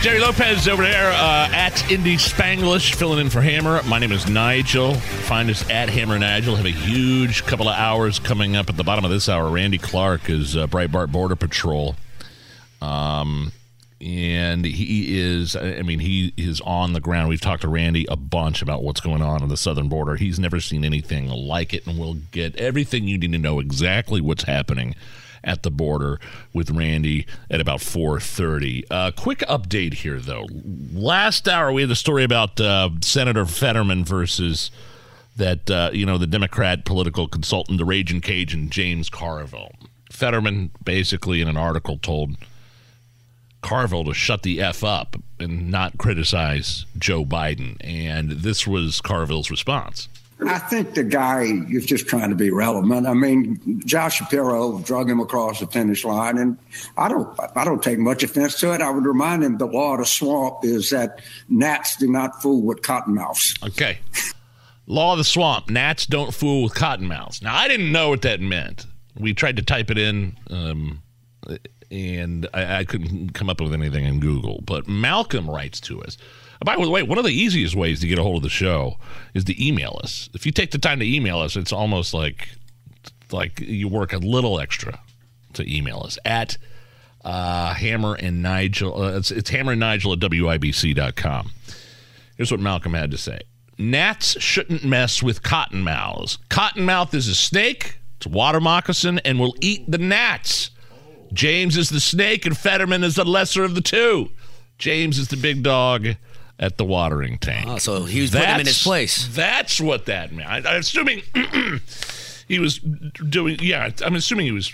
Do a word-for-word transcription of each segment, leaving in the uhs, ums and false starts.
Jerry Lopez over there uh, at Indy Spanglish, filling in for Hammer. My name is Nigel. Find us at Hammer and Nigel. Have a huge couple of hours coming up at the bottom of this hour. Randy Clark is uh, Breitbart Border Patrol. Um, and he is, I mean, he is on the ground. We've talked to Randy a bunch about what's going on on the southern border. He's never seen anything like it, and we'll get everything you need to know exactly what's happening at the border with Randy at about four thirty. Uh, quick update here, though. Last hour, we had the story about uh, Senator Fetterman versus that, uh, you know, the Democrat political consultant, the Ragin' Cajun, James Carville. Fetterman basically in an article told Carville to shut the F up and not criticize Joe Biden. And this was Carville's response. I think the guy is just trying to be relevant. I mean, Josh Shapiro drug him across the finish line, and I don't I don't take much offense to it. I would remind him the law of the swamp is that gnats do not fool with cottonmouths. Okay. Law of the swamp, gnats don't fool with cottonmouths. Now, I didn't know what that meant. We tried to type it in. Um, And I, I couldn't come up with anything in Google. But Malcolm writes to us. By the way, one of the easiest ways to get a hold of the show is to email us. If you take the time to email us, it's almost like like you work a little extra to email us at uh, Hammer and Nigel. Uh, it's, it's Hammer and Nigel at w i b c dot com. Here's what Malcolm had to say. Gnats shouldn't mess with cottonmouths. Cottonmouth is a snake. It's a water moccasin and will eat the gnats. James is the snake and Fetterman is the lesser of the two. James is the big dog at the watering tank. Oh, so he was putting him in his place. That's what that meant. I, I'm assuming he was doing, yeah, I'm assuming he was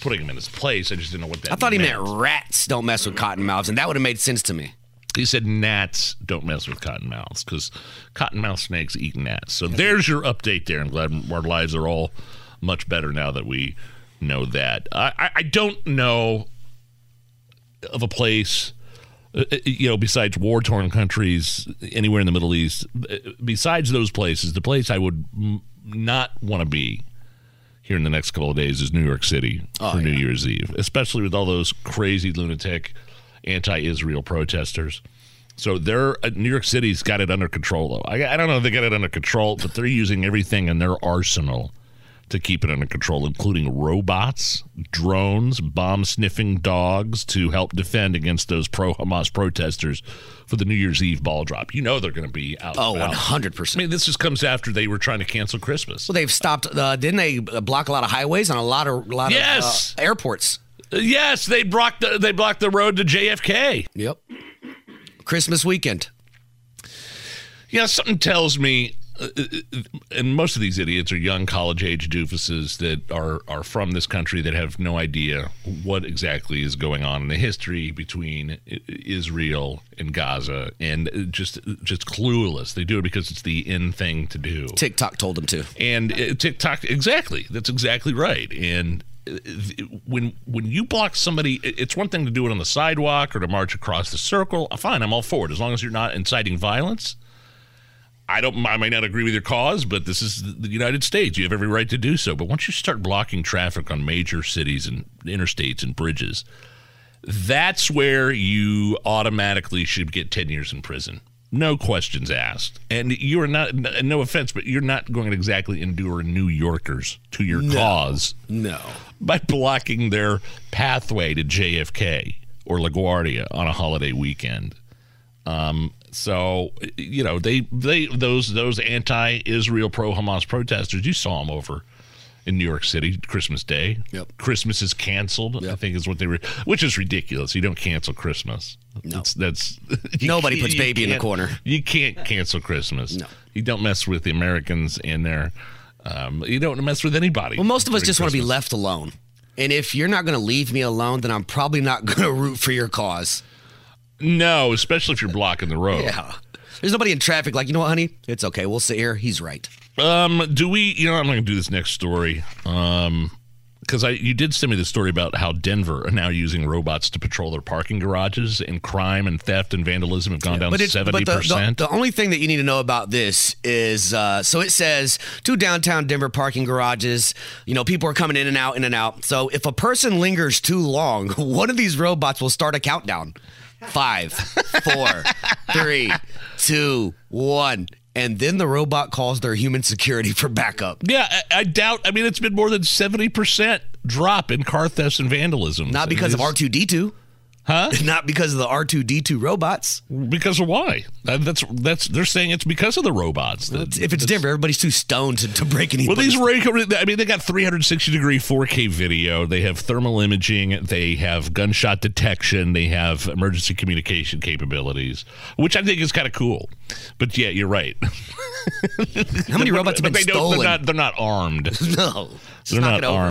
putting him in his place. I just didn't know what that meant. I thought meant. He meant rats don't mess with cottonmouths, and that would have made sense to me. He said gnats don't mess with cottonmouths because cottonmouth snakes eat gnats. So there's your update there. I'm glad our lives are all much better now that we know that. I, I don't know of a place, you know, besides war-torn countries, anywhere in the Middle East, besides those places, the place I would not want to be here in the next couple of days is New York City oh, for yeah. New Year's Eve, especially with all those crazy lunatic anti-Israel protesters. So they're uh, New York City's got it under control, though. I, I don't know if they got it under control, but they're using everything in their arsenal to keep it under control, including robots, drones, bomb-sniffing dogs to help defend against those pro-Hamas protesters for the New Year's Eve ball drop. You know they're going to be out. Oh, out. one hundred percent. I mean, this just comes after they were trying to cancel Christmas. Well, they've stopped. Uh, didn't they block a lot of highways and a lot of lot yes. of uh, airports? Yes, they blocked the, they blocked the road to J F K. Yep. Christmas weekend. Yeah, something tells me. Uh, and most of these idiots are young college-age doofuses that are, are from this country that have no idea what exactly is going on in the history between Israel and Gaza, and just just clueless. They do it because it's the in thing to do. TikTok told them to. And uh, TikTok, exactly. That's exactly right. And when when you block somebody, it's one thing to do it on the sidewalk or to march across the circle. Fine, I'm all for it, as long as you're not inciting violence. I don't. I may not agree with your cause, but this is the United States. You have every right to do so. But once you start blocking traffic on major cities and interstates and bridges, that's where you automatically should get ten years in prison. No questions asked. And you are not, no offense, but you're not going to exactly endure New Yorkers to your no, cause. No. By blocking their pathway to J F K or LaGuardia on a holiday weekend. Um, so, you know, they, they, those, those anti-Israel pro-Hamas protesters, you saw them over in New York City, Christmas Day. Yep. Christmas is canceled, yep. I think is what they were, which is ridiculous. You don't cancel Christmas. No. It's, that's, Nobody puts baby in the corner. You can't cancel Christmas. No. You don't mess with the Americans in there. Um, you don't mess with anybody. Well, most of us just want to be left alone. And if you're not going to leave me alone, then I'm probably not going to root for your cause. No, especially if you're blocking the road. Yeah. There's nobody in traffic like, you know what, honey? It's okay. We'll sit here. He's right. Um, do we, you know, I'm not going to do this next story. Um, because I, you did send me the story about how Denver are now using robots to patrol their parking garages, and crime and theft and vandalism have gone yeah, down but it, seventy percent. But the, the, the only thing that you need to know about this is, uh, so it says, two downtown Denver parking garages, you know, people are coming in and out, in and out. So if a person lingers too long, one of these robots will start a countdown. Five, four, three, two, one. And then the robot calls their human security for backup. Yeah, I, I doubt. I mean, it's been more than seventy percent drop in car thefts and vandalism. Not because of R two D two. Huh? Not because of the R two D two robots. Because of why? That's that's they're saying it's because of the robots. Well, it's, if it's, it's Denver, everybody's too stoned to, to break anything. Well, these I mean, they got three sixty degree four K video. They have thermal imaging. They have gunshot detection. They have emergency communication capabilities, which I think is kind of cool. But yeah, you're right. How many robots have been but they stolen? They're not, they're not armed. No, it's they're not, not armed.